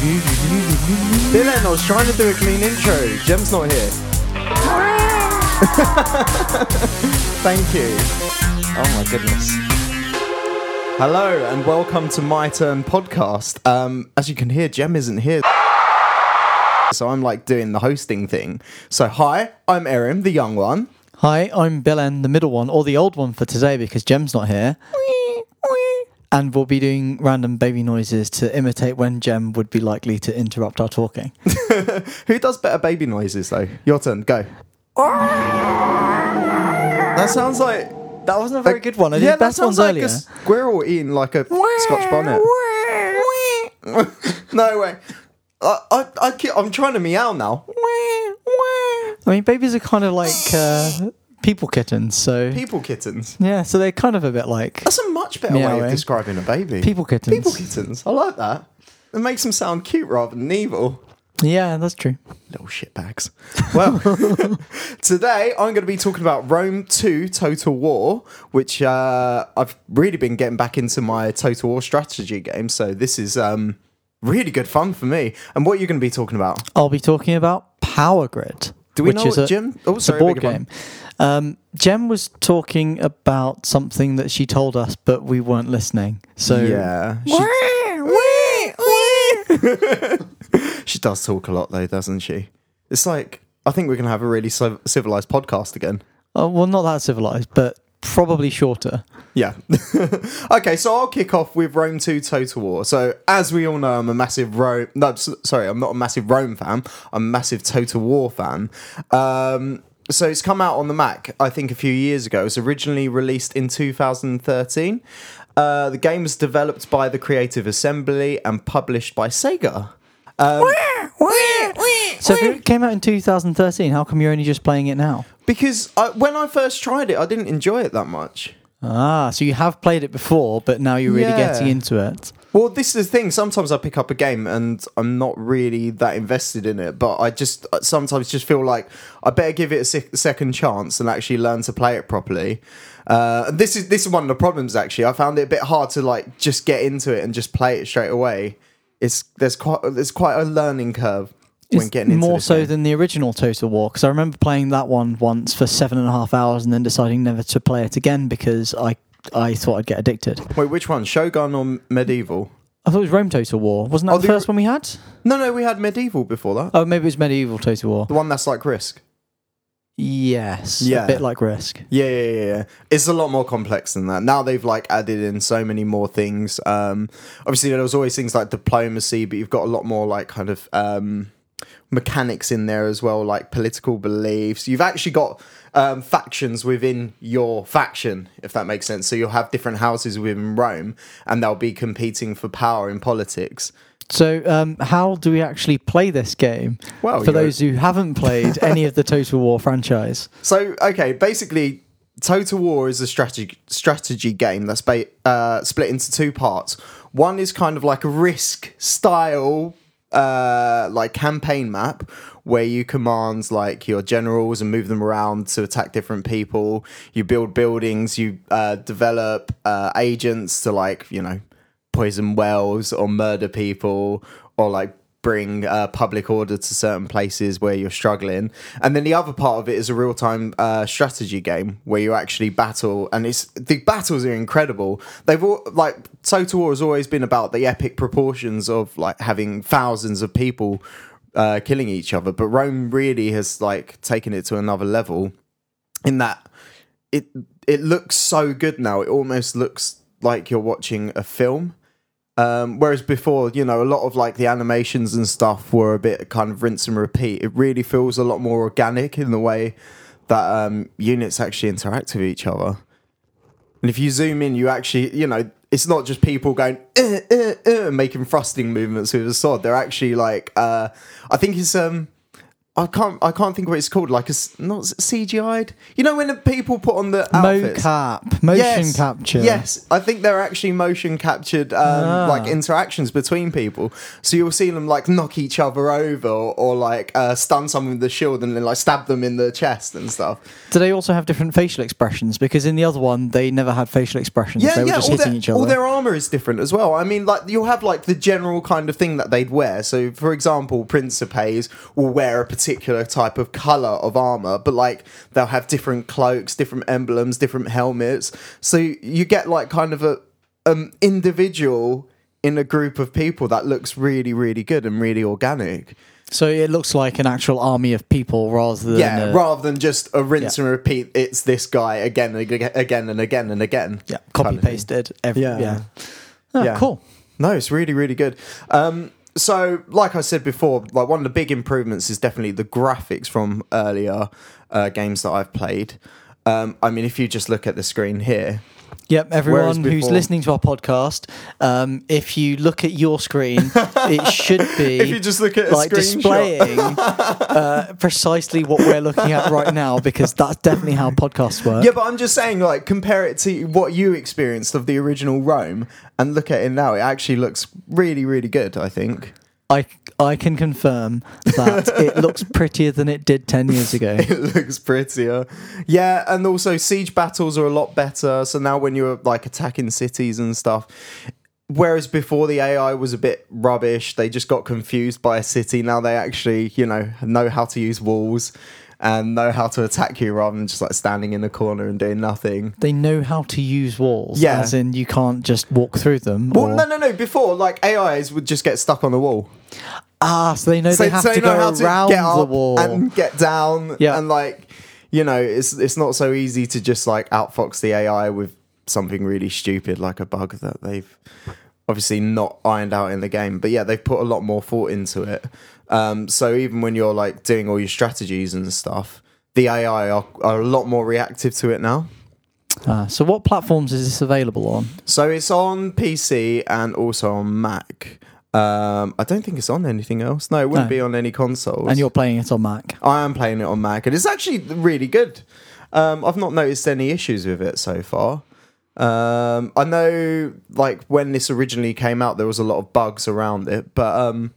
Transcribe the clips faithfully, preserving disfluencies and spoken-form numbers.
Dylan, I was trying to do a clean intro. Jem's not here. Thank you. Oh my goodness. Hello and welcome to My Turn podcast. Um, as you can hear, Jem isn't here. So I'm like doing the hosting thing. So hi, I'm Erin, the young one. Hi, I'm Belen, the middle one, or the old one for today because Jem's not here. And we'll be doing random baby noises to imitate when Jem would be likely to interrupt our talking. Who does better baby noises, though? Your turn, go. That sounds like... That wasn't a very a, good one. I did yeah, best that sounds ones like earlier. A squirrel eating like a Scotch bonnet. No way. I, I, I keep, I'm trying to meow now. I mean, babies are kind of like... Uh, People kittens, so... People kittens? Yeah, so they're kind of a bit like... That's a much better meowing way of describing a baby. People kittens. People kittens. I like that. It makes them sound cute rather than evil. Yeah, that's true. Little shitbags. Well, today I'm going to be talking about Rome two Total War, which uh, I've really been getting back into my Total War strategy game, so this is um, really good fun for me. And what are you going to be talking about? I'll be talking about Power Grid. Do we which know is what Jem? Oh, sorry, a board game. Um, Jem was talking about something that she told us, but we weren't listening. So yeah, she, she does talk a lot, though, doesn't she? It's like I think we're gonna have a really civilized podcast again. Oh well, not that civilized, but probably shorter. Yeah. Okay, so I'll kick off with Rome two Total War. So, as we all know, I'm a massive Rome... No, sorry, I'm not a massive Rome fan. I'm a massive Total War fan. Um, so, it's come out on the Mac, I think, a few years ago. It was originally released in two thousand thirteen. Uh, the game was developed by the Creative Assembly and published by Sega. Um, so, if it came out in two thousand thirteen, how come you're only just playing it now? Because I, when I first tried it, I didn't enjoy it that much. Ah, so you have played it before, but now you're really yeah. getting into it. Well, this is the thing. Sometimes I pick up a game and I'm not really that invested in it, but I just sometimes just feel like I better give it a se- second chance and actually learn to play it properly. Uh, this is this is one of the problems, actually. I found it a bit hard to like just get into it and just play it straight away. It's there's quite there's quite a learning curve. When getting into more so game. Than the original Total War, because I remember playing that one once for seven and a half hours and then deciding never to play it again because I I thought I'd get addicted. Wait, which one? Shogun or Medieval? I thought it was Rome Total War. Wasn't that oh, the, the first one we had? No, no, we had Medieval before that. Oh, maybe it was Medieval Total War. The one that's like Risk. Yes, yeah. A bit like Risk. Yeah, yeah, yeah, yeah. It's a lot more complex than that. Now they've like added in so many more things. Um, obviously, there was always things like diplomacy, but you've got a lot more like kind of... Um, mechanics in there as well, like political beliefs. You've actually got um, factions within your faction, if that makes sense. So you'll have different houses within Rome, and they'll be competing for power in politics. So um, how do we actually play this game? Well, for those who haven't played any of the Total War franchise. So, okay, basically... Total War is a strategy strategy game that's ba- uh, split into two parts. One is kind of like a Risk-style Uh, like campaign map where you command like your generals and move them around to attack different people. You build buildings, you uh, develop uh, agents to like, you know, poison wells or murder people or like bring uh, public order to certain places where you're struggling. And then the other part of it is a real-time uh, strategy game where you actually battle, and it's the battles are incredible. They've all like Total War has always been about the epic proportions of like having thousands of people uh, killing each other, but Rome really has like taken it to another level in that it it looks so good now. It almost looks like you're watching a film. Um, whereas before, you know, a lot of like the animations and stuff were a bit kind of rinse and repeat. It really feels a lot more organic in the way that um, units actually interact with each other. And if you zoom in, you actually, you know, it's not just people going uh, uh, uh, and making thrusting movements with a sword. They're actually like, uh, I think it's, um, I can't. I can't think of what it's called. Like a not C G I'd. You know when the people put on the outfits? mocap, motion yes. capture. Yes, I think they're actually motion captured, um, ah. like interactions between people. So you'll see them like knock each other over, or, or like uh, stun someone with the shield and then like stab them in the chest and stuff. Do they also have different facial expressions? Because in the other one, they never had facial expressions. Yeah, they yeah. were just all hitting their, each other. All their armor is different as well. I mean, like you'll have like the general kind of thing that they'd wear. So for example, Principes will wear a particular type of colour of armour, but like they'll have different cloaks, different emblems, different helmets, so you get like kind of a um individual in a group of people that looks really really good and really organic. So it looks like an actual army of people rather than yeah a, rather than just a rinse yeah. and repeat, it's this guy again and again and again and again yeah copy pasted every yeah yeah. Oh, yeah cool no it's really really good. um So, like I said before, like one of the big improvements is definitely the graphics from earlier uh, games that I've played. Um, I mean, if you just look at the screen here. Yep, everyone who's listening to our podcast, um, if you look at your screen, it should be if you just look at like a displaying uh, precisely what we're looking at right now, because that's definitely how podcasts work. Yeah, but I'm just saying, like, compare it to what you experienced of the original Rome and look at it now. It actually looks really, really good, I think. I I can confirm that it looks prettier than it did ten years ago. It looks prettier. Yeah, and also siege battles are a lot better. So now when you're like attacking cities and stuff, whereas before the A I was a bit rubbish, they just got confused by a city. Now they actually, you know, know how to use walls and know how to attack you rather than just like standing in a corner and doing nothing. They know how to use walls, yeah. as in you can't just walk through them. Well, or... no, no, no. Before, like, A Is would just get stuck on the wall. Ah, so they know so, they have so to they know go how to around get up the wall and get down. Yeah. And like, you know, it's it's not so easy to just like outfox the A I with something really stupid like a bug that they've obviously not ironed out in the game. But yeah, they've put a lot more thought into it. Um, so even when you're like doing all your strategies and stuff, the A I are, are a lot more reactive to it now. Uh, so what platforms is this available on? So it's on P C and also on Mac. Um, I don't think it's on anything else. No, it wouldn't no. be on any consoles. And you're playing it on Mac? I am playing it on Mac, and it's actually really good. Um, I've not noticed any issues with it so far. Um, I know like when this originally came out, there was a lot of bugs around it, but... Um,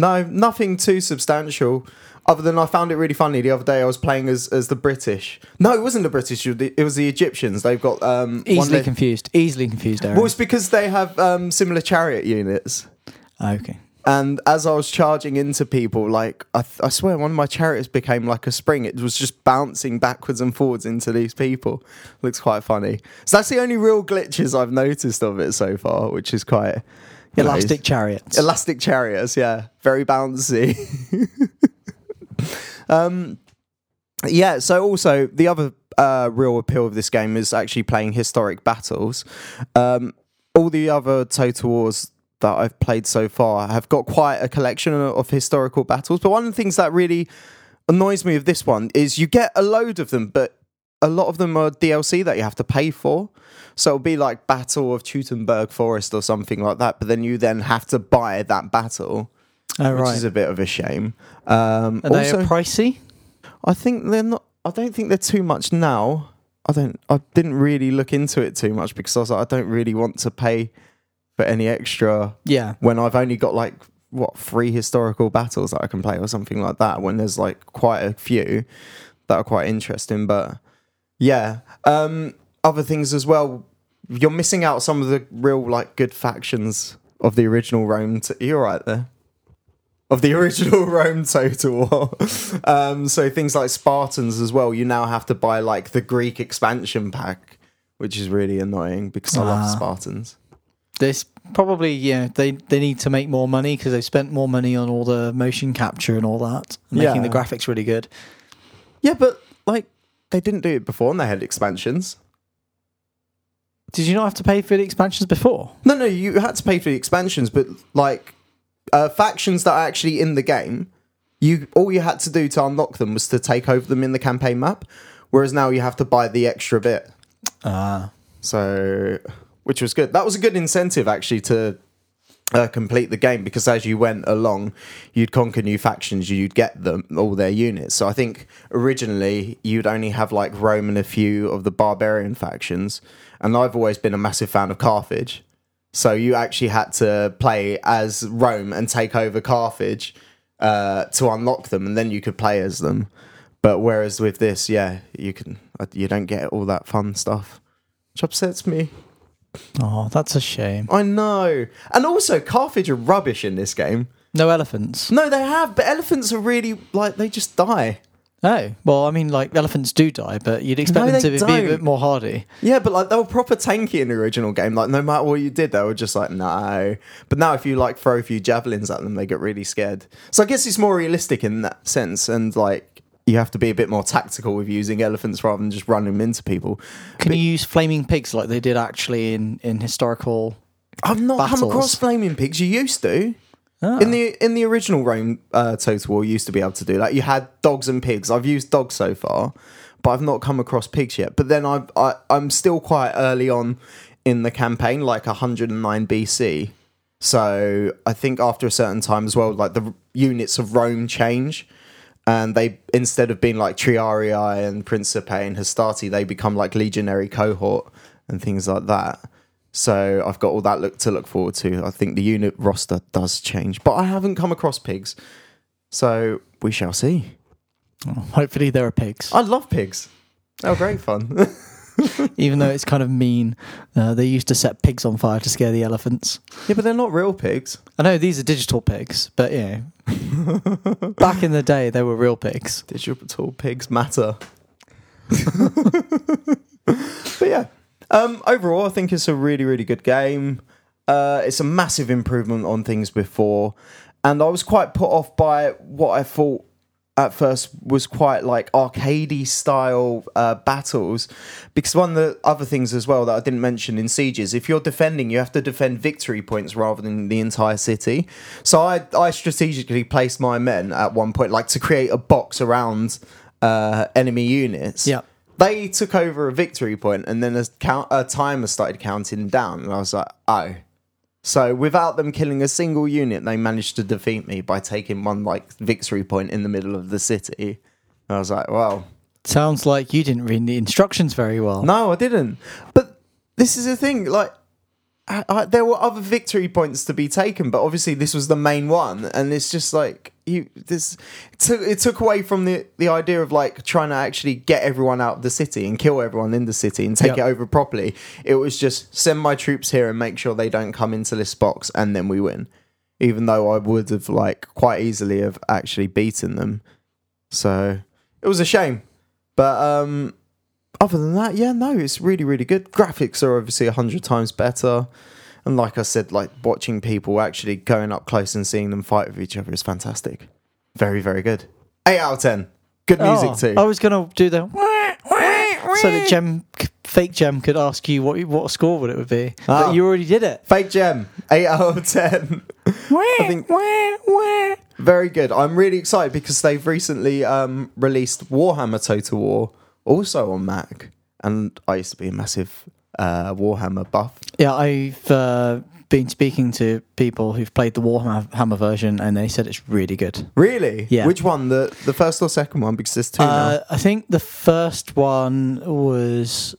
No, nothing too substantial, other than I found it really funny. The other day I was playing as, as the British. No, it wasn't the British, it was the Egyptians. They've got... Um, easily one confused, easily confused, Aaron. Well, it's because they have um, similar chariot units. Okay. And as I was charging into people, like, I, th- I swear one of my chariots became like a spring. It was just bouncing backwards and forwards into these people. Looks quite funny. So that's the only real glitches I've noticed of it so far, which is quite... Elastic chariots. Elastic chariots, yeah. Very bouncy. um, yeah, so also the other uh, real appeal of this game is actually playing historic battles. Um, all the other Total Wars that I've played so far have got quite a collection of historical battles. But one of the things that really annoys me with this one is you get a load of them, but a lot of them are D L C that you have to pay for. So it'll be like Battle of Teutoburg Forest or something like that, but then you then have to buy that battle, oh, which right. is a bit of a shame. Um, are also, they pricey? I think they're not. I don't think they're too much now. I don't. I didn't really look into it too much because I was like, I don't really want to pay for any extra. Yeah. When I've only got like what three historical battles that I can play or something like that. When there's like quite a few that are quite interesting, but yeah. Um, other things as well, you're missing out some of the real like good factions of the original Rome to- you're right there of the original Rome Total War. um, so things like Spartans as well, you now have to buy like the Greek expansion pack, which is really annoying because I ah. love Spartans. This probably yeah they, they need to make more money because they've spent more money on all the motion capture and all that, making yeah. the graphics really good. Yeah, but like they didn't do it before and they had expansions. Did you not have to pay for the expansions before? No, no, you had to pay for the expansions, but like uh, factions that are actually in the game, you all you had to do to unlock them was to take over them in the campaign map, whereas now you have to buy the extra bit. Ah. So, which was good. That was a good incentive, actually, to Uh, complete the game, because as you went along you'd conquer new factions, you'd get them all their units. So I think originally you'd only have like Rome and a few of the barbarian factions, and I've always been a massive fan of Carthage, so you actually had to play as Rome and take over Carthage uh, to unlock them, and then you could play as them. But whereas with this, yeah, you can you don't get all that fun stuff, which upsets me. Oh, that's a shame. I know. And also, Carthage are rubbish in this game. No elephants. No, they have, but elephants are really, like, they just die. Oh, well, I mean, like, elephants do die, but you'd expect no, them to don't. be a bit more hardy. Yeah, but, like, they were proper tanky in the original game. Like, no matter what you did, they were just like, no. But now if you, like, throw a few javelins at them, they get really scared. So I guess it's more realistic in that sense, and, like, you have to be a bit more tactical with using elephants rather than just running them into people. Can but you use flaming pigs like they did actually in, in historical I've not battles? Come across flaming pigs. You used to. Oh. In the in the original Rome uh, Total War, you used to be able to do that. You had dogs and pigs. I've used dogs so far, but I've not come across pigs yet. But then I've, I, I'm still quite early on in the campaign, like one oh nine B C. So I think after a certain time as well, like the units of Rome change. And they, instead of being like Triarii and Principe and Hastati, they become like Legionary Cohort and things like that. So I've got all that look to look forward to. I think the unit roster does change. But I haven't come across pigs. So we shall see. Oh, hopefully there are pigs. I love pigs. They were great fun. Even though it's kind of mean. Uh, they used to set pigs on fire to scare the elephants. Yeah, but they're not real pigs. I know, these are digital pigs, but yeah. Back in the day, they were real pigs. Digital pigs matter. But yeah, um, overall, I think it's a really, really good game. Uh, it's a massive improvement on things before. And I was quite put off by what I thought at first was quite like arcadey style uh, battles, because one of the other things as well that I didn't mention in sieges, if you're defending, you have to defend victory points rather than the entire city. So I, I strategically placed my men at one point, like to create a box around uh, enemy units. Yeah, they took over a victory point, and then a, count, a timer started counting down, and I was like, oh. So without them killing a single unit, they managed to defeat me by taking one like victory point in the middle of the city. And I was like, "Wow, sounds like you didn't read the instructions very well." No, I didn't. But this is the thing: like, I, I, there were other victory points to be taken, but obviously this was the main one, and it's just like you. This it took, it took away from the the idea of like trying to actually get everyone out of the city and kill everyone in the city and take yep. it over properly. It was just send my troops here and make sure they don't come into this box, and then we win. Even though I would have like quite easily have actually beaten them, so it was a shame. But um. Other than that, yeah, no, it's really, really good. Graphics are obviously a hundred times better. And like I said, like watching people actually going up close and seeing them fight with each other is fantastic. Very, very good. eight out of ten. Good music oh, too. I was going to do the... so the gem, fake gem could ask you what what score would it would be. Oh. But you already did it. Fake gem. eight out of ten. I think very good. I'm really excited because they've recently um, released Warhammer Total War. Also on Mac, and I used to be a massive uh, Warhammer buff. Yeah, I've uh, been speaking to people who've played the Warhammer version, and they said it's really good. Really? Yeah. Which one? The the first or second one? Because there's two uh, now. I think the first one was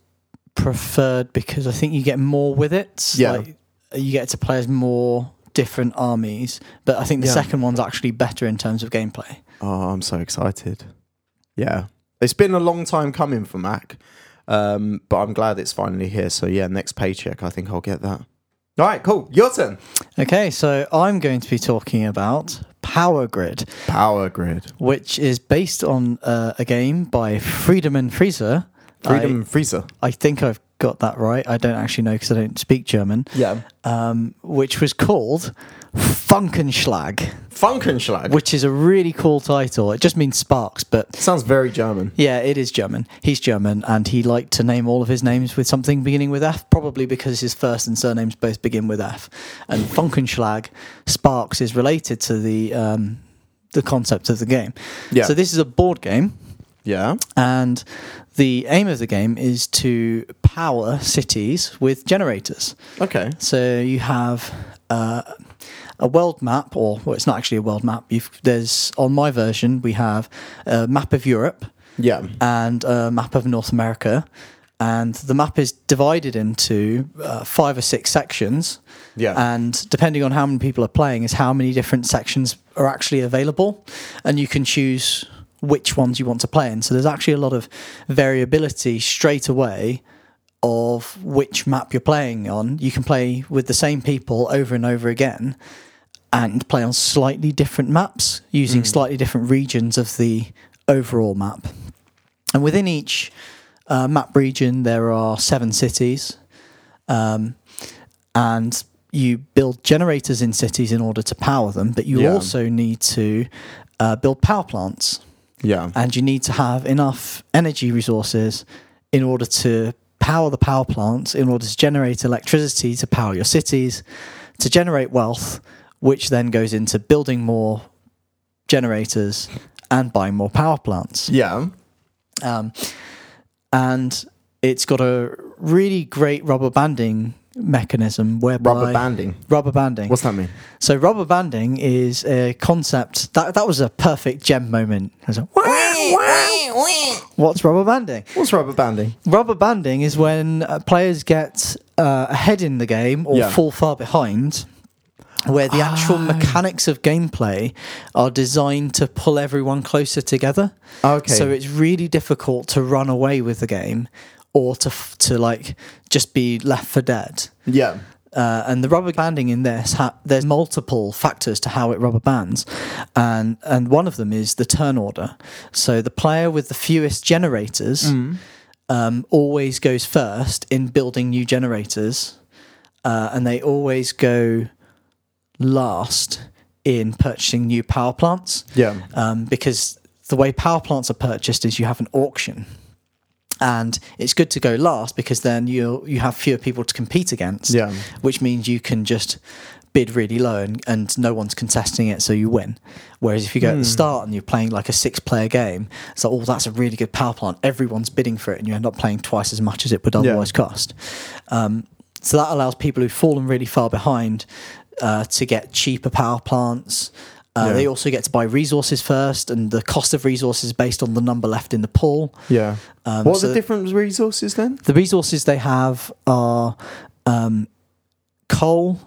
preferred because I think you get more with it. Yeah. Like, you get to play as more different armies, but I think the yeah. second one's actually better in terms of gameplay. Oh, I'm so excited. Yeah. It's been a long time coming for Mac, um, but I'm glad it's finally here. So, yeah, next paycheck, I think I'll get that. All right, cool. Your turn. Okay, so I'm going to be talking about Power Grid. Power Grid. Which is based on uh, a game by Friedemann Friese. Friedemann Friese. I think I've got that right. I don't actually know because I don't speak German. Yeah. Um, which was called funkenschlag funkenschlag which is a really cool title. It just means sparks, but sounds very German. Yeah, it is German. He's German, and he liked to name all of his names with something beginning with F, probably because his first and surnames both begin with F. And funkenschlag, sparks, is related to the um the concept of the game. Yeah. So this is a board game. Yeah. And the aim of the game is to power cities with generators. Okay. So you have uh a world map, or well, it's not actually a world map. You've, there's on my version we have a map of Europe, yeah, and a map of North America. And the map is divided into uh, five or six sections. Yeah. And depending on how many people are playing is how many different sections are actually available. And you can choose which ones you want to play in. So there's actually a lot of variability straight away of which map you're playing on. You can play with the same people over and over again and play on slightly different maps using mm. slightly different regions of the overall map. And within each... Uh, map region, there are seven cities, um, and you build generators in cities in order to power them, but you yeah. also need to uh, build power plants. Yeah. And you need to have enough energy resources in order to power the power plants, in order to generate electricity to power your cities, to generate wealth, which then goes into building more generators and buying more power plants. Yeah. Um. And it's got a really great rubber banding mechanism whereby... Rubber banding? Rubber banding. What's that mean? So rubber banding is a concept... That that was a perfect gem moment. It was a, wah, wah, wah. What's rubber banding? What's rubber banding? Rubber banding is when uh, players get uh, ahead in the game or yeah. fall far behind, where the actual oh. mechanics of gameplay are designed to pull everyone closer together. Okay. So it's really difficult to run away with the game or to to like just be left for dead. Yeah. Uh, and the rubber banding in this, ha- there's multiple factors to how it rubber bands. And, and one of them is the turn order. So the player with the fewest generators mm. um, always goes first in building new generators. Uh, and they always go... last in purchasing new power plants. Yeah. Um, because the way power plants are purchased is you have an auction. And it's good to go last because then you you have fewer people to compete against. Yeah. Which means you can just bid really low and, and no one's contesting it, so you win. Whereas if you go mm. at the start and you're playing like a six-player game, it's like, oh, that's a really good power plant. Everyone's bidding for it and you end up playing twice as much as it would otherwise yeah. cost. Um, so that allows people who've fallen really far behind... Uh, to get cheaper power plants. Uh, yeah. They also get to buy resources first, and the cost of resources based on the number left in the pool. Yeah. Um, what are so the different resources then? The resources they have are um, coal,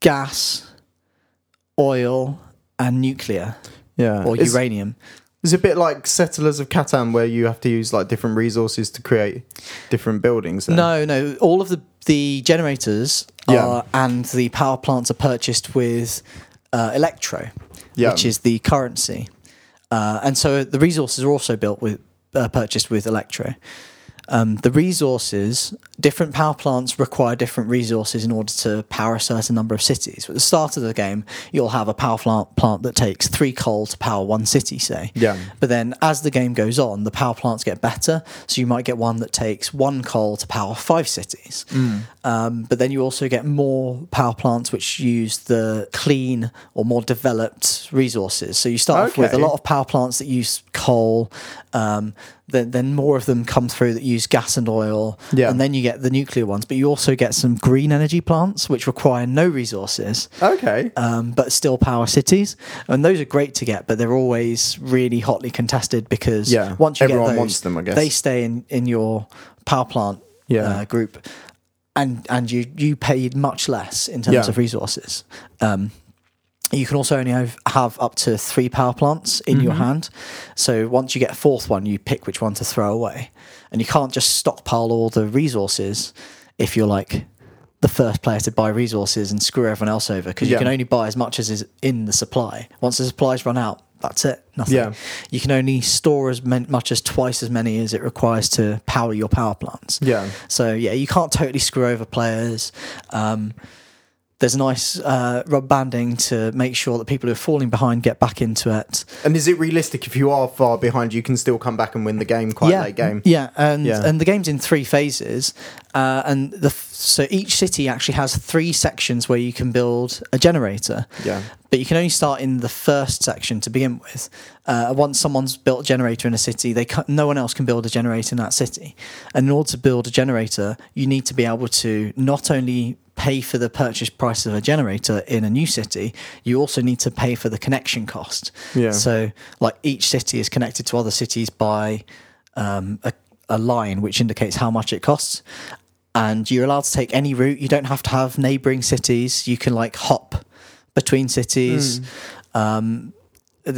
gas, oil, and nuclear. Yeah. Or it's, uranium. It's a bit like Settlers of Catan, where you have to use like different resources to create different buildings. Then. No, no. All of the the generators... Yeah. Are, and the power plants are purchased with uh, electro, yeah. which is the currency. Uh, and so the resources are also built with uh, purchased with electro. Um, the resources, different power plants require different resources in order to power a certain number of cities. At the start of the game, you'll have a power plant that takes three coal to power one city, say. Yeah. But then as the game goes on, the power plants get better. So you might get one that takes one coal to power five cities. Mm. Um, but then you also get more power plants which use the clean or more developed resources. So you start okay. off with a lot of power plants that use coal, um, Then, then more of them come through that use gas and oil, yeah. and then you get the nuclear ones. But you also get some green energy plants, which require no resources, okay, um, but still power cities. And those are great to get, but they're always really hotly contested because yeah. once you Everyone get those, wants them, I guess. They stay in, in your power plant yeah. uh, group, and and you, you paid much less in terms yeah. of resources. Um You can also only have, have up to three power plants in mm-hmm. your hand. So once you get a fourth one, you pick which one to throw away. And you can't just stockpile all the resources if you're like the first player to buy resources and screw everyone else over. Because yeah. you can only buy as much as is in the supply. Once the supply's run out, that's it. Nothing. Yeah. You can only store as much as twice as many as it requires to power your power plants. Yeah. So yeah, you can't totally screw over players. Um There's a nice uh, rubber banding to make sure that people who are falling behind get back into it. And is it realistic if you are far behind, you can still come back and win the game quite yeah, late game? Yeah, and yeah. and the game's in three phases. Uh, and the f- so each city actually has three sections where you can build a generator. Yeah. But you can only start in the first section to begin with. Uh, once someone's built a generator in a city, they ca- no one else can build a generator in that city. And in order to build a generator, you need to be able to not only pay for the purchase price of a generator in a new city, you also need to pay for the connection cost. Yeah. So like each city is connected to other cities by um, a, a line, which indicates how much it costs. And you're allowed to take any route. You don't have to have neighbouring cities. You can like hop between cities. Mm. Um,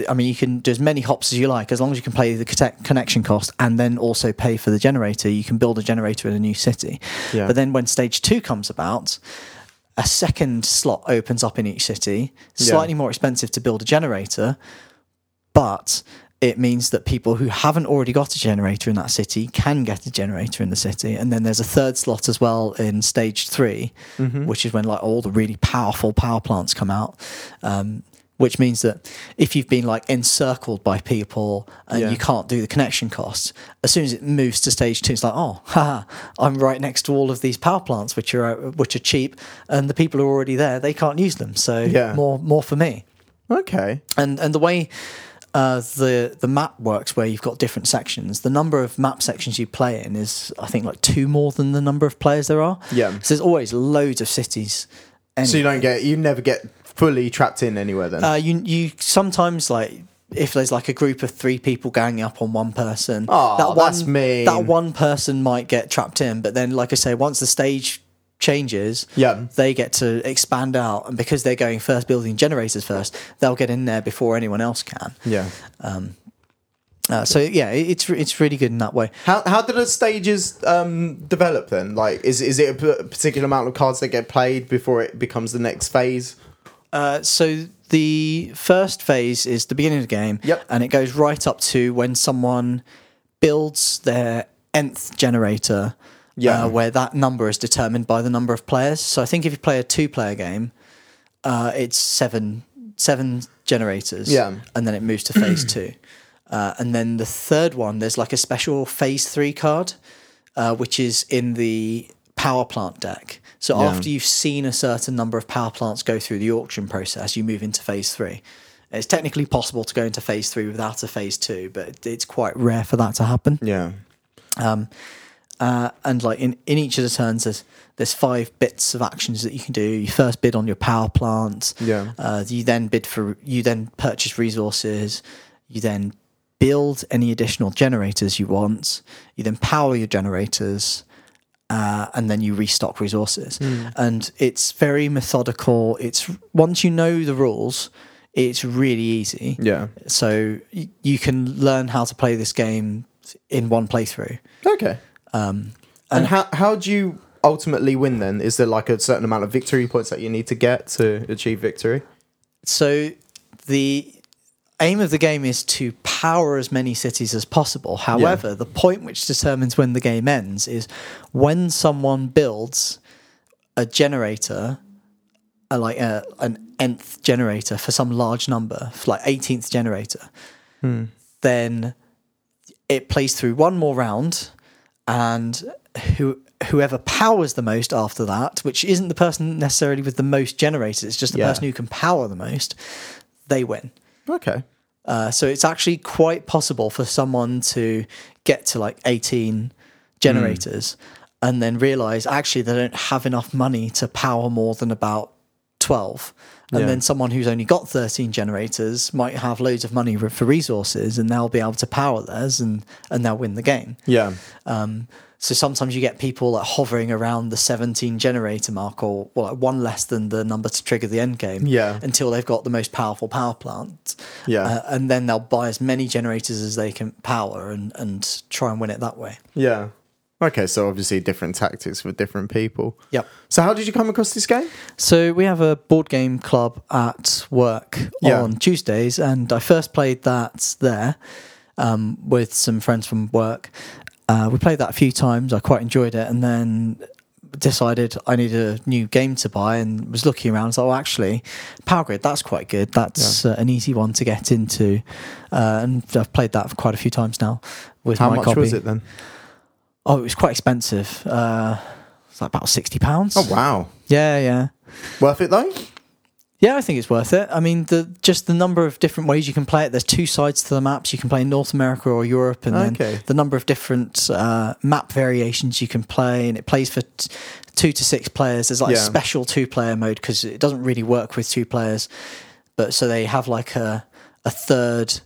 I mean, you can do as many hops as you like, as long as you can pay the connection cost and then also pay for the generator. You can build a generator in a new city. Yeah. But then when stage two comes about, a second slot opens up in each city, slightly yeah. more expensive to build a generator, but it means that people who haven't already got a generator in that city can get a generator in the city. And then there's a third slot as well in stage three, mm-hmm. which is when like all the really powerful power plants come out. Um, Which means that if you've been like encircled by people and yeah. you can't do the connection costs, as soon as it moves to stage two, it's like, oh, haha, I'm right next to all of these power plants, which are which are cheap, and the people are already there; they can't use them. So yeah. more more for me. Okay. And and the way uh, the the map works, where you've got different sections, the number of map sections you play in is, I think, like two more than the number of players there are. Yeah. Because there's always loads of cities. Anyway. So you don't get, you never get fully trapped in anywhere then? Uh, you you sometimes, like, if there's like a group of three people ganging up on one person, oh, that one, that's mean. That one person might get trapped in, but then, like I say, once the stage changes, yeah. they get to expand out, and because they're going first, building generators first, they'll get in there before anyone else can. Yeah. Um. Uh, so yeah, it, it's it's really good in that way. How how do the stages um, develop then? Like, is is it a particular amount of cards that get played before it becomes the next phase? Uh, so the first phase is the beginning of the game, yep. and it goes right up to when someone builds their nth generator, yeah. uh, where that number is determined by the number of players. So I think if you play a two-player game, uh, it's seven seven generators, yeah. and then it moves to phase two. Uh, and then the third one, there's like a special phase three card, uh, which is in the power plant deck. So yeah. after you've seen a certain number of power plants go through the auction process, you move into phase three. It's technically possible to go into phase three without a phase two, but it's quite rare for that to happen. Yeah. Um, uh, and like in, in each of the turns, there's there's five bits of actions that you can do. You first bid on your power plant. Yeah. Uh, you then bid for you then purchase resources. You then build any additional generators you want. You then power your generators. Uh, and then you restock resources. Mm. And it's very methodical. It's once you know the rules, it's really easy. Yeah. So y- you can learn how to play this game in one playthrough. Okay. Um, and and how, how do you ultimately win then? Is there like a certain amount of victory points that you need to get to achieve victory? So the aim of the game is to power as many cities as possible. However, yeah. the point which determines when the game ends is when someone builds a generator, a, like a, an nth generator for some large number, for like eighteenth generator, hmm. then it plays through one more round, and who whoever powers the most after that, which isn't the person necessarily with the most generators, it's just the yeah. person who can power the most, they win. Okay. Uh, so it's actually quite possible for someone to get to like eighteen generators mm. and then realize actually they don't have enough money to power more than about twelve. And yeah. then someone who's only got thirteen generators might have loads of money for resources, and they'll be able to power theirs, and, and they'll win the game. Yeah. Um, so sometimes you get people like hovering around the seventeen generator mark, or well, like one less than the number to trigger the end game, yeah. until they've got the most powerful power plant. Yeah. Uh, and then they'll buy as many generators as they can power, and, and try and win it that way. Yeah. Okay, so obviously different tactics for different people. Yep. So how did you come across this game? So we have a board game club at work yeah. on Tuesdays, and I first played that there um, with some friends from work. Uh, we played that a few times. I quite enjoyed it, and then decided I needed a new game to buy, and was looking around. I was like, oh, actually, Power Grid, that's quite good. That's yeah. uh, an easy one to get into, uh, and I've played that quite a few times now. With how my much copy. Was it then? Oh, it was quite expensive. Uh, it's like about sixty pounds. Oh wow! Yeah, yeah. Worth it though? Yeah, I think it's worth it. I mean, the just the number of different ways you can play it. There's two sides to the maps. You can play North America or Europe, and okay. then the number of different uh, map variations you can play, and it plays for t- two to six players. There's like yeah. a special two-player mode because it doesn't really work with two players. But so they have like a, a third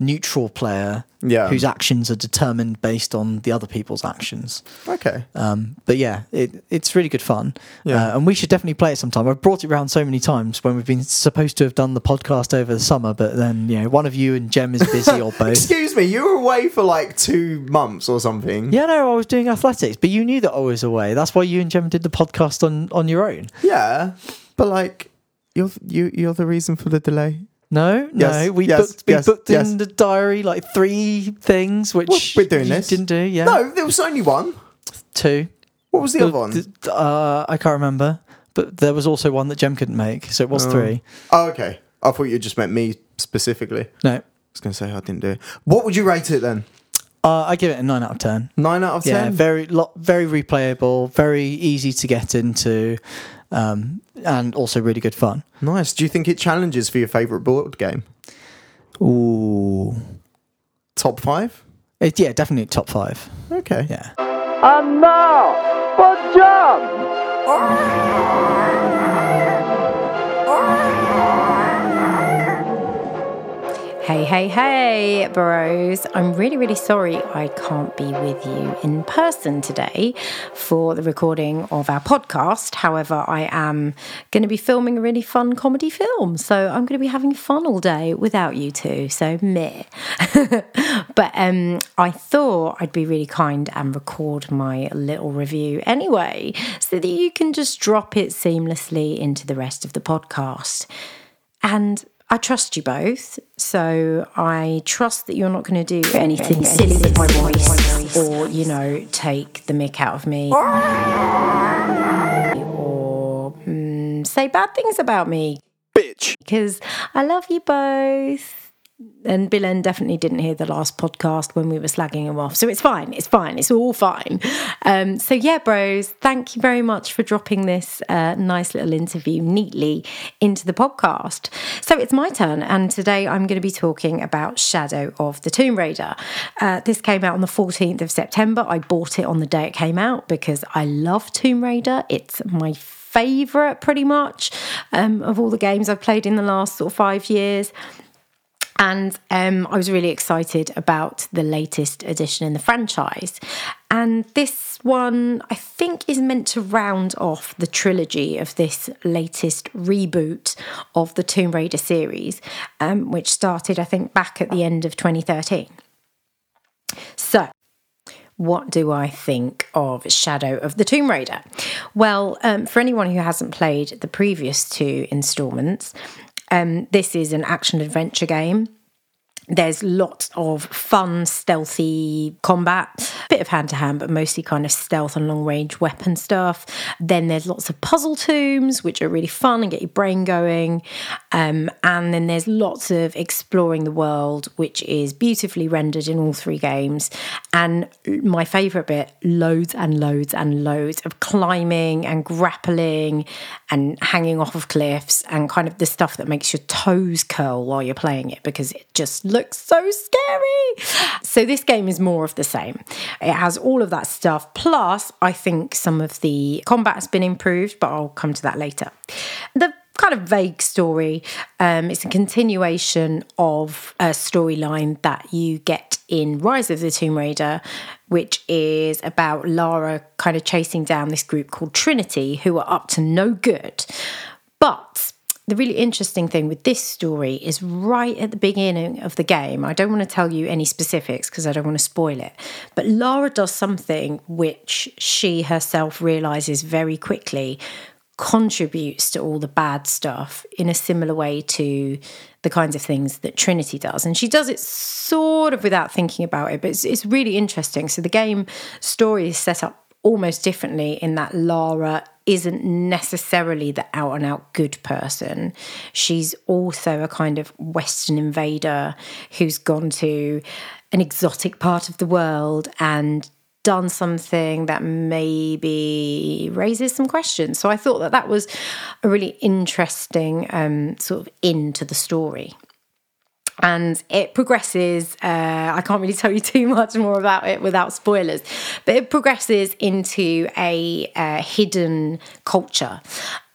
neutral player yeah. whose actions are determined based on the other people's actions. Okay. Um, but yeah, it, it's really good fun. Yeah. Uh, and we should definitely play it sometime. I've brought it around so many times when we've been supposed to have done the podcast over the summer, but then, you know, one of you and Jem is busy or both. Excuse me, you were away for like two months or something. Yeah, no, I was doing athletics, but you knew that I was away. That's why you and Jem did the podcast on, on your own. Yeah, but like, you're, you, you're the reason for the delay. No, yes, no, we yes, booked, we yes, booked yes. in the diary like three things, which well, we're doing you this. Didn't do, yeah. No, there was only one. Two. What was the, the other one? The, uh, I can't remember, but there was also one that Jem couldn't make, so it was oh. three. Oh, okay. I thought you just meant me specifically. No. I was going to say I didn't do it. What would you rate it then? Uh, I give it a nine out of ten. nine out of ten? Yeah, very, lot, very replayable, very easy to get into. Um, and also really good fun. Nice. Do you think it challenges for your favourite board game? Ooh. Top five? It, yeah, definitely top five. Okay. Yeah. And now, for John! Hey, hey, hey, bros. I'm really, really sorry I can't be with you in person today for the recording of our podcast. However, I am going to be filming a really fun comedy film, so I'm going to be having fun all day without you two, so meh. But um, I thought I'd be really kind and record my little review anyway, so that you can just drop it seamlessly into the rest of the podcast. And I trust you both, so I trust that you're not going to do anything silly with my voice or, you know, take the mick out of me or mm, say bad things about me, bitch, because I love you both. And Bilen definitely didn't hear the last podcast when we were slagging him off, so it's fine, it's fine, it's all fine. Um, so yeah, bros, thank you very much for dropping this uh, nice little interview neatly into the podcast. So it's my turn, and today I'm going to be talking about Shadow of the Tomb Raider. Uh, this came out on the fourteenth of September. I bought it on the day it came out because I love Tomb Raider. It's my favourite, pretty much, um, of all the games I've played in the last sort of five years. And um, I was really excited about the latest edition in the franchise. And this one, I think, is meant to round off the trilogy of this latest reboot of the Tomb Raider series, um, which started, I think, back at the end of twenty thirteen. So, what do I think of Shadow of the Tomb Raider? Well, um, for anyone who hasn't played the previous two installments, Um, this is an action-adventure game. There's lots of fun, stealthy combat, a bit of hand-to-hand, but mostly kind of stealth and long-range weapon stuff. Then there's lots of puzzle tombs, which are really fun and get your brain going. Um, and then there's lots of exploring the world, which is beautifully rendered in all three games. And my favourite bit, loads and loads and loads of climbing and grappling and hanging off of cliffs and kind of the stuff that makes your toes curl while you're playing it, because it just looks so scary. So this game is more of the same. It has all of that stuff. Plus, I think some of the combat has been improved, but I'll come to that later. The kind of vague story. Um, it's a continuation of a storyline that you get in Rise of the Tomb Raider, which is about Lara kind of chasing down this group called Trinity, who are up to no good. But the really interesting thing with this story is right at the beginning of the game, I don't want to tell you any specifics because I don't want to spoil it, but Lara does something which she herself realizes very quickly contributes to all the bad stuff in a similar way to the kinds of things that Trinity does. And she does it sort of without thinking about it, but it's, it's really interesting. So the game story is set up almost differently in that Lara isn't necessarily the out-and-out good person. She's also a kind of Western invader who's gone to an exotic part of the world and done something that maybe raises some questions. So I thought that that was a really interesting um, sort of in to the story. And it progresses, uh, I can't really tell you too much more about it without spoilers, but it progresses into a uh, hidden culture,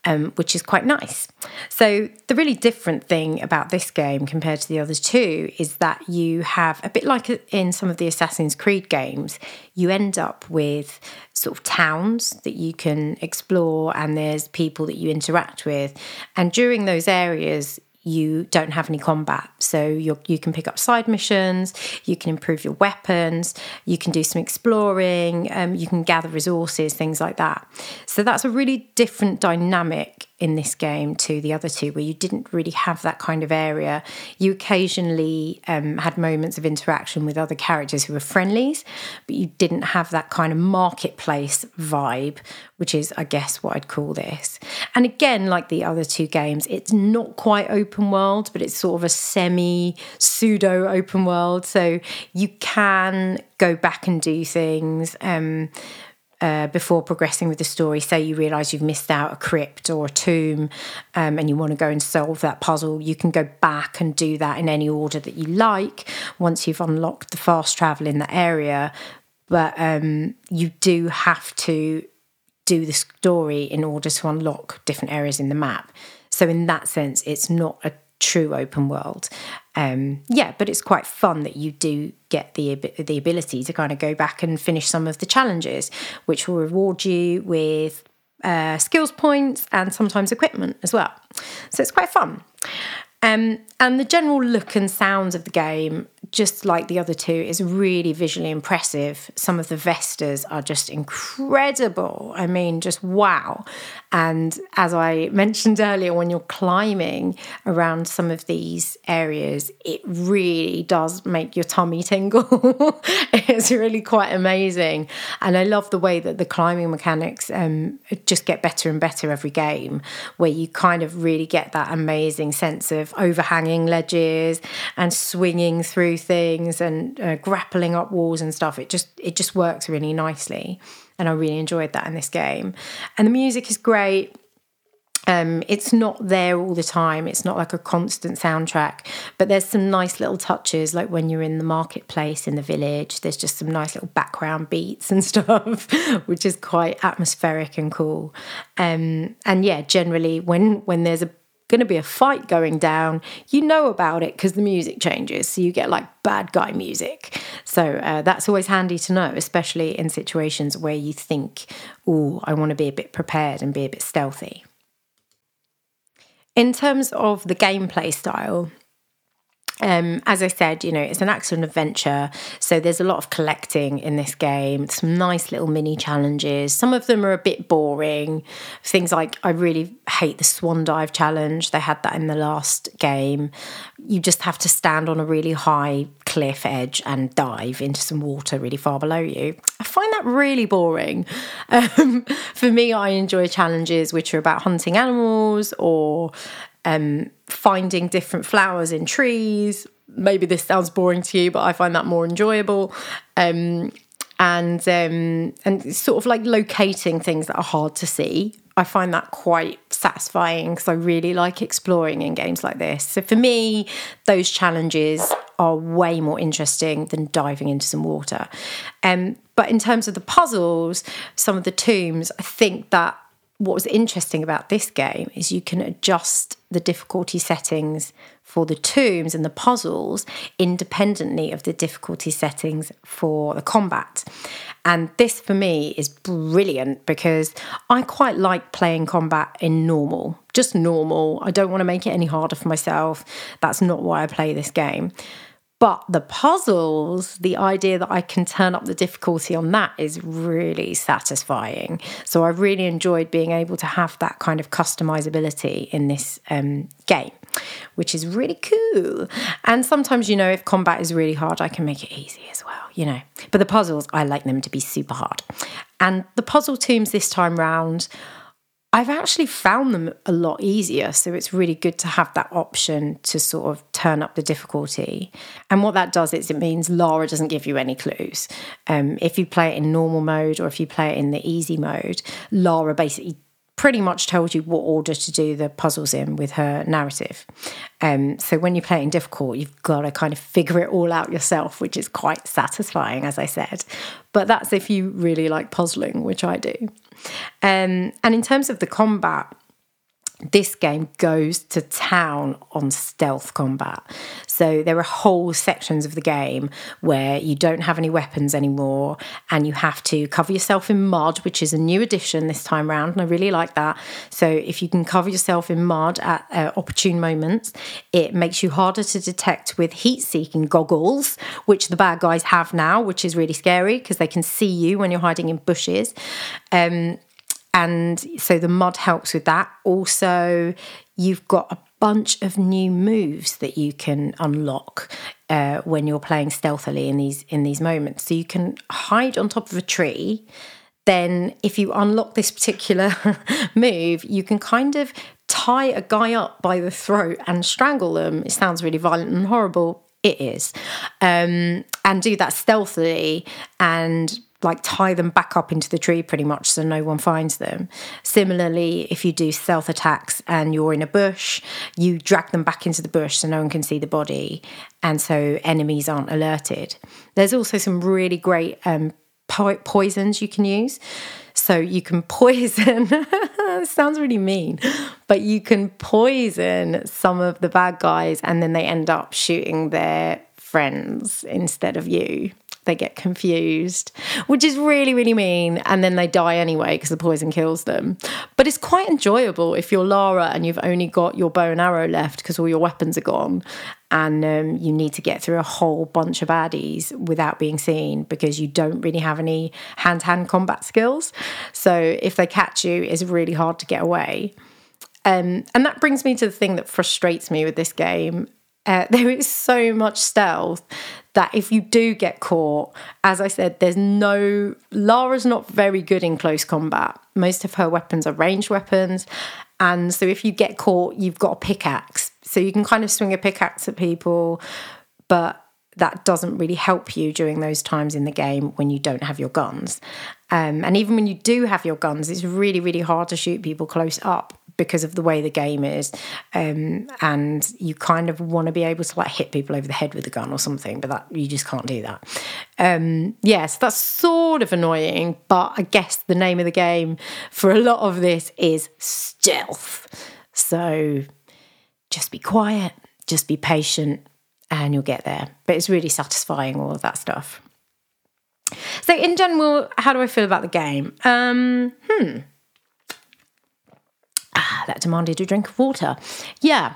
um, which is quite nice. So the really different thing about this game compared to the others too is that you have, a bit like in some of the Assassin's Creed games, you end up with sort of towns that you can explore, and there's people that you interact with. And during those areas, you don't have any combat, so you're, you can pick up side missions, you can improve your weapons, you can do some exploring, um, you can gather resources, things like that. So that's a really different dynamic in this game to the other two, where you didn't really have that kind of area. You occasionally um, had moments of interaction with other characters who were friendlies, but you didn't have that kind of marketplace vibe, which is, I guess, what I'd call this. And again, like the other two games, it's not quite open world, but it's sort of a semi-pseudo open world. So you can go back and do things um, Uh, before progressing with the story. Say you realise you've missed out a crypt or a tomb um, and you want to go and solve that puzzle, you can go back and do that in any order that you like once you've unlocked the fast travel in that area. But um, you do have to do the story in order to unlock different areas in the map. So in that sense, it's not a true open world. Um, yeah, but it's quite fun that you do get the the ability to kind of go back and finish some of the challenges, which will reward you with uh, skills points and sometimes equipment as well. So it's quite fun. Um, and the general look and sounds of the game, just like the other two, is really visually impressive. Some of the Vestas are just incredible. I mean, just wow. And as I mentioned earlier, when you're climbing around some of these areas, it really does make your tummy tingle. It's really quite amazing. And I love the way that the climbing mechanics um, just get better and better every game, where you kind of really get that amazing sense of overhanging ledges and swinging through things and uh, grappling up walls and stuff. It just it just works really nicely, and I really enjoyed that in this game. And the music is great. Um, it's not there all the time. It's not like a constant soundtrack, but there's some nice little touches, like when you're in the marketplace in the village, there's just some nice little background beats and stuff, which is quite atmospheric and cool. Um, and yeah, generally when when there's a going to be a fight going down, you know about it because the music changes, so you get like bad guy music. So uh, that's always handy to know, especially in situations where you think, oh, I want to be a bit prepared and be a bit stealthy. In terms of the gameplay style, Um, as I said, you know, it's an action adventure, so there's a lot of collecting in this game, some nice little mini challenges. Some of them are a bit boring, things like I really hate the swan dive challenge. They had that in the last game. You just have to stand on a really high cliff edge and dive into some water really far below you. I find that really boring. Um, for me, I enjoy challenges which are about hunting animals or Um, finding different flowers in trees. Maybe this sounds boring to you, but I find that more enjoyable. Um, and um, and sort of like locating things that are hard to see. I find that quite satisfying because I really like exploring in games like this. So for me, those challenges are way more interesting than diving into some water. Um, but in terms of the puzzles, some of the tombs, I think that what was interesting about this game is you can adjust the difficulty settings for the tombs and the puzzles independently of the difficulty settings for the combat. And this for me is brilliant because I quite like playing combat in normal, just normal. I don't want to make it any harder for myself. That's not why I play this game. But the puzzles, the idea that I can turn up the difficulty on that is really satisfying. So I really enjoyed being able to have that kind of customizability in this um, game, which is really cool. And sometimes, you know, if combat is really hard, I can make it easy as well, you know. But the puzzles, I like them to be super hard. And the puzzle tombs this time round I've actually found them a lot easier. So it's really good to have that option to sort of turn up the difficulty. And what that does is it means Lara doesn't give you any clues. Um, if you play it in normal mode or if you play it in the easy mode, Lara basically pretty much tells you what order to do the puzzles in with her narrative. Um, so when you play it in difficult, you've got to kind of figure it all out yourself, which is quite satisfying, as I said. But that's if you really like puzzling, which I do. Um, and in terms of the combat, this game goes to town on stealth combat. So there are whole sections of the game where you don't have any weapons anymore and you have to cover yourself in mud, which is a new addition this time round, and I really like that. So if you can cover yourself in mud at uh, opportune moments, it makes you harder to detect with heat-seeking goggles, which the bad guys have now, which is really scary because they can see you when you're hiding in bushes. Um And so the mud helps with that. Also, you've got a bunch of new moves that you can unlock uh, when you're playing stealthily in these in these moments. So you can hide on top of a tree. Then if you unlock this particular move, you can kind of tie a guy up by the throat and strangle them. It sounds really violent and horrible. It is. Um, and do that stealthily and like tie them back up into the tree pretty much so no one finds them. Similarly, if you do stealth attacks and you're in a bush, you drag them back into the bush so no one can see the body, and so enemies aren't alerted. There's also some really great um, po- poisons you can use. So you can poison, sounds really mean, but you can poison some of the bad guys and then they end up shooting their friends instead of you. They get confused, which is really, really mean. And then they die anyway because the poison kills them. But it's quite enjoyable if you're Lara and you've only got your bow and arrow left because all your weapons are gone. And um, you need to get through a whole bunch of baddies without being seen because you don't really have any hand-to-hand combat skills. So if they catch you, it's really hard to get away. Um, and that brings me to the thing that frustrates me with this game. Uh, there is so much stealth that if you do get caught, as I said, there's no... Lara's not very good in close combat. Most of her weapons are ranged weapons. And so if you get caught, you've got a pickaxe. So you can kind of swing a pickaxe at people, but that doesn't really help you during those times in the game when you don't have your guns. Um, and even when you do have your guns, it's really, really hard to shoot people close up because of the way the game is, um, and you kind of want to be able to like hit people over the head with a gun or something, but that you just can't do that. Um, yes, yeah, so that's sort of annoying, but I guess the name of the game for a lot of this is stealth. So just be quiet, just be patient, and you'll get there. But it's really satisfying, all of that stuff. So in general, how do I feel about the game? Um, hmm. Ah, that demanded a drink of water. Yeah,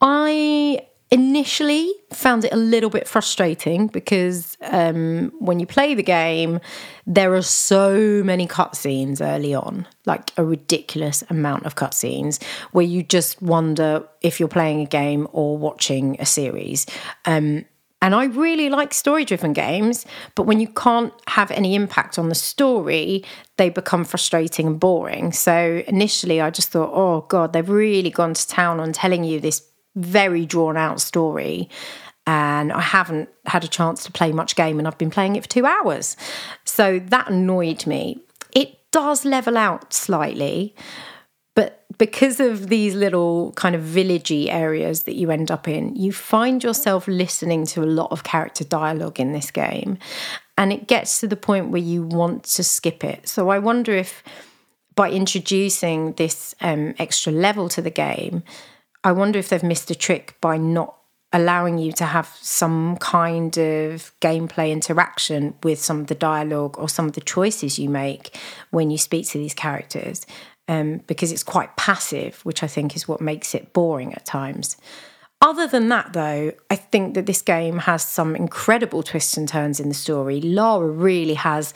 I initially found it a little bit frustrating because um, when you play the game, there are so many cutscenes early on, like a ridiculous amount of cutscenes where you just wonder if you're playing a game or watching a series. Um, and I really like story-driven games, but when you can't have any impact on the story, they become frustrating and boring. So initially I just thought, oh God, they've really gone to town on telling you this very drawn-out story, and I haven't had a chance to play much game, and I've been playing it for two hours. So that annoyed me. It does level out slightly, but because of these little kind of villagey areas that you end up in, you find yourself listening to a lot of character dialogue in this game. And it gets to the point where you want to skip it. So I wonder if by introducing this um, extra level to the game, I wonder if they've missed a trick by not allowing you to have some kind of gameplay interaction with some of the dialogue or some of the choices you make when you speak to these characters. Um, because it's quite passive, which I think is what makes it boring at times. Other than that, though, I think that this game has some incredible twists and turns in the story. Lara really has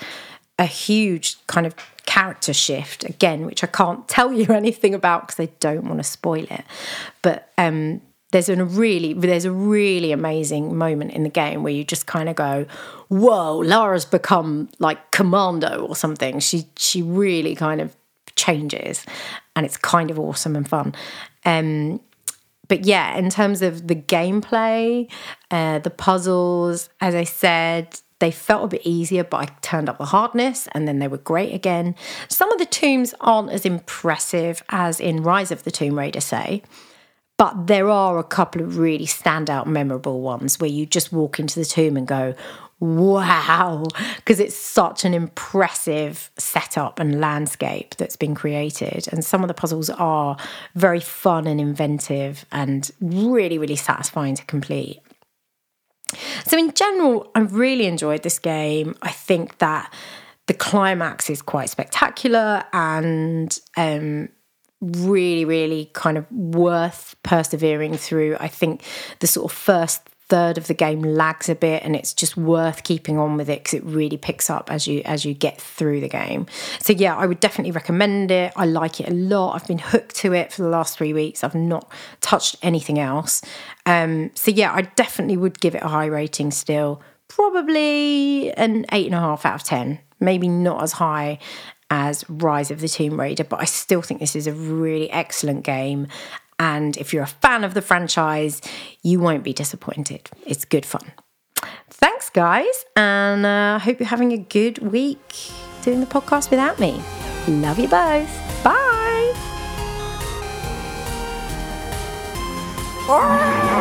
a huge kind of character shift, again, which I can't tell you anything about because I don't want to spoil it. But um, there's, a really, there's a really amazing moment in the game where you just kind of go, whoa, Lara's become like commando or something. She, she really kind of changes, and it's kind of awesome and fun. Um, but yeah, in terms of the gameplay, uh, the puzzles, as I said, they felt a bit easier, but I turned up the hardness and then they were great again. Some of the tombs aren't as impressive as in Rise of the Tomb Raider, say, but there are a couple of really standout, memorable ones where you just walk into the tomb and go, wow, because it's such an impressive setup and landscape that's been created. And some of the puzzles are very fun and inventive and really, really satisfying to complete. So in general, I really enjoyed this game. I think that the climax is quite spectacular and um, really, really kind of worth persevering through. I think the sort of first third of the game lags a bit, and it's just worth keeping on with it because it really picks up as you as you get through the game. So yeah, I would definitely recommend it. I like it a lot. I've been hooked to it for the last three weeks. I've not touched anything else. Um, so yeah, I definitely would give it a high rating still. Probably an eight and a half out of ten. Maybe not as high as Rise of the Tomb Raider, but I still think this is a really excellent game. And if you're a fan of the franchise, you won't be disappointed. It's good fun. Thanks, guys. And I uh, hope you're having a good week doing the podcast without me. Love you both. Bye. Bye.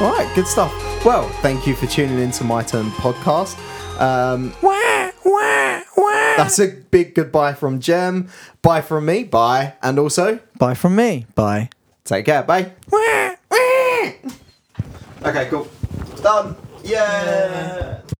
All right, good stuff. Well, thank you for tuning in to My Turn Podcast. Um, wah, wah, wah. That's a big goodbye from Jem. Bye from me. Bye. And also... Bye from me. Bye. Take care. Bye. Wah, wah. Okay, cool. Done. Yeah. yeah.